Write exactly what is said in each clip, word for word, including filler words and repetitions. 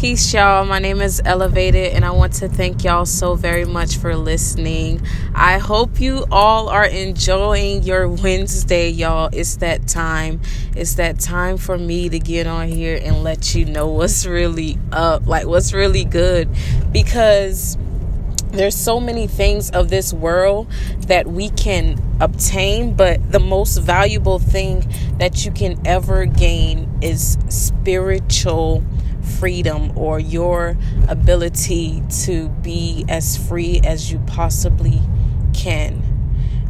Peace, y'all. My name is eLuvated, and I want to thank y'all so very much for listening. I hope you all are enjoying your Wednesday, y'all. It's that time. It's that time for me to get on here and let you know what's really up, like what's really good, because there's so many things of this world that we can obtain, but the most valuable thing that you can ever gain is spiritual freedom, or your ability to be as free as you possibly can.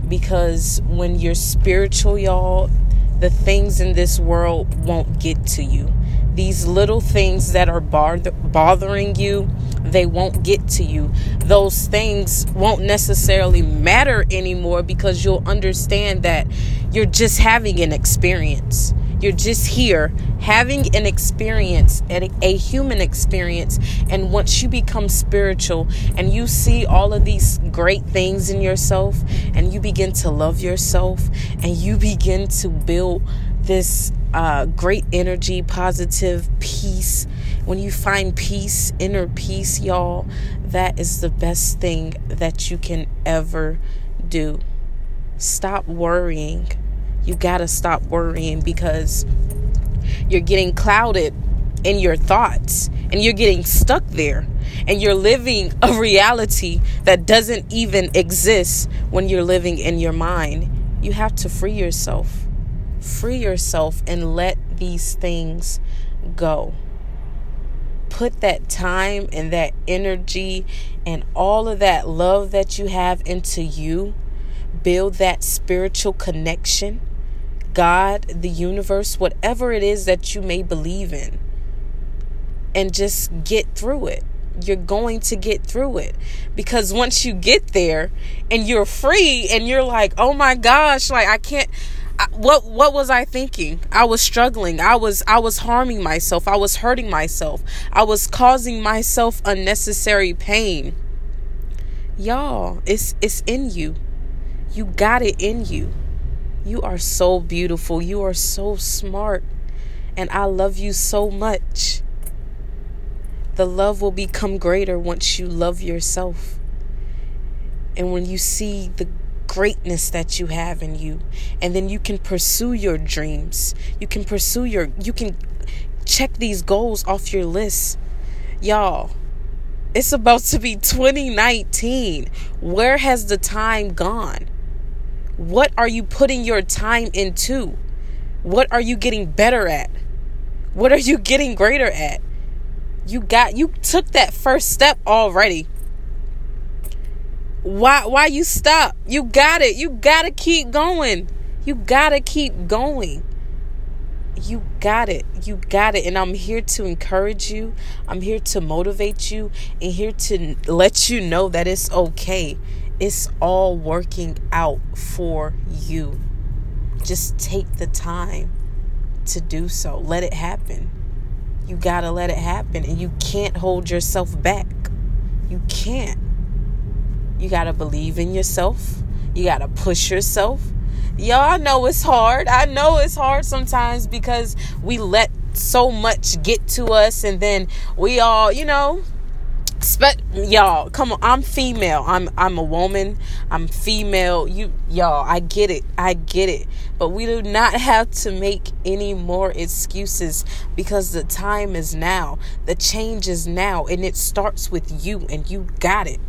Because when you're spiritual, y'all, the things in this world won't get to you. These little things that are bar- bothering you, they won't get to you. Those things won't necessarily matter anymore, because you'll understand that you're just having an experience. You're just here having an experience, a, a human experience. And once you become spiritual and you see all of these great things in yourself, and you begin to love yourself, and you begin to build this uh, great energy, positive peace. When you find peace, inner peace, y'all, that is the best thing that you can ever do. Stop worrying. You gotta stop worrying, because you're getting clouded in your thoughts, and you're getting stuck there, and you're living a reality that doesn't even exist when you're living in your mind. You have to free yourself. Free yourself and let these things go. Put that time and that energy and all of that love that you have into you. Build that spiritual connection. God, the universe, whatever it is that you may believe in, and just get through it. You're going to get through it, because once you get there and you're free and you're like, oh my gosh, like I can't, I, what, what was I thinking? I was struggling. I was, I was harming myself. I was hurting myself. I was causing myself unnecessary pain. Y'all, it's, it's in you. You got it in you. You are so beautiful. You are so smart. And I love you so much. The love will become greater once you love yourself. And when you see the greatness that you have in you, and then you can pursue your dreams. You can pursue your, you can check these goals off your list. Y'all, it's about to be twenty nineteen. Where has the time gone? What are you putting your time into? What are you getting better at? What are you getting greater at? You got, you took that first step already. Why, why you stop? You got it. You got to keep going. You got to keep going. You got it. You got it. And I'm here to encourage you. I'm here to motivate you, and here to let you know that it's okay. It's all working out for you. Just take the time to do so. Let it happen. You gotta let it happen, and you can't hold yourself back. You can't. You gotta believe in yourself. You gotta push yourself. Y'all, I know it's hard. I know it's hard sometimes, because we let so much get to us, and then we all, you know, Spe- y'all, come on. I'm female. I'm I'm a woman. I'm female. You y'all, I get it. I get it. But we do not have to make any more excuses, because the time is now. The change is now, and it starts with you, and you got it.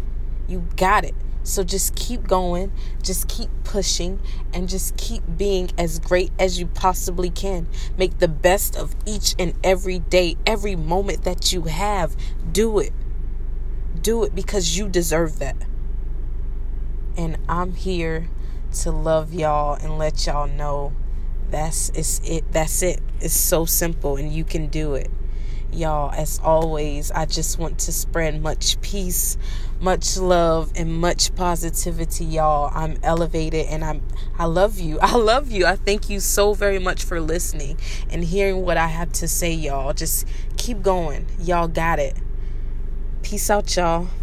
You got it. So just keep going, just keep pushing, and just keep being as great as you possibly can. Make the best of each and every day, every moment that you have. Do it. Do it, because you deserve that. And I'm here to love y'all and let y'all know that's it's it. That's it. It's so simple, and you can do it. Y'all, as always, I just want to spread much peace, much love, and much positivity, y'all. I'm eLuvated, and I'm I love you. I love you. I thank you so very much for listening and hearing what I have to say, y'all. Just keep going. Y'all got it. Peace out, y'all.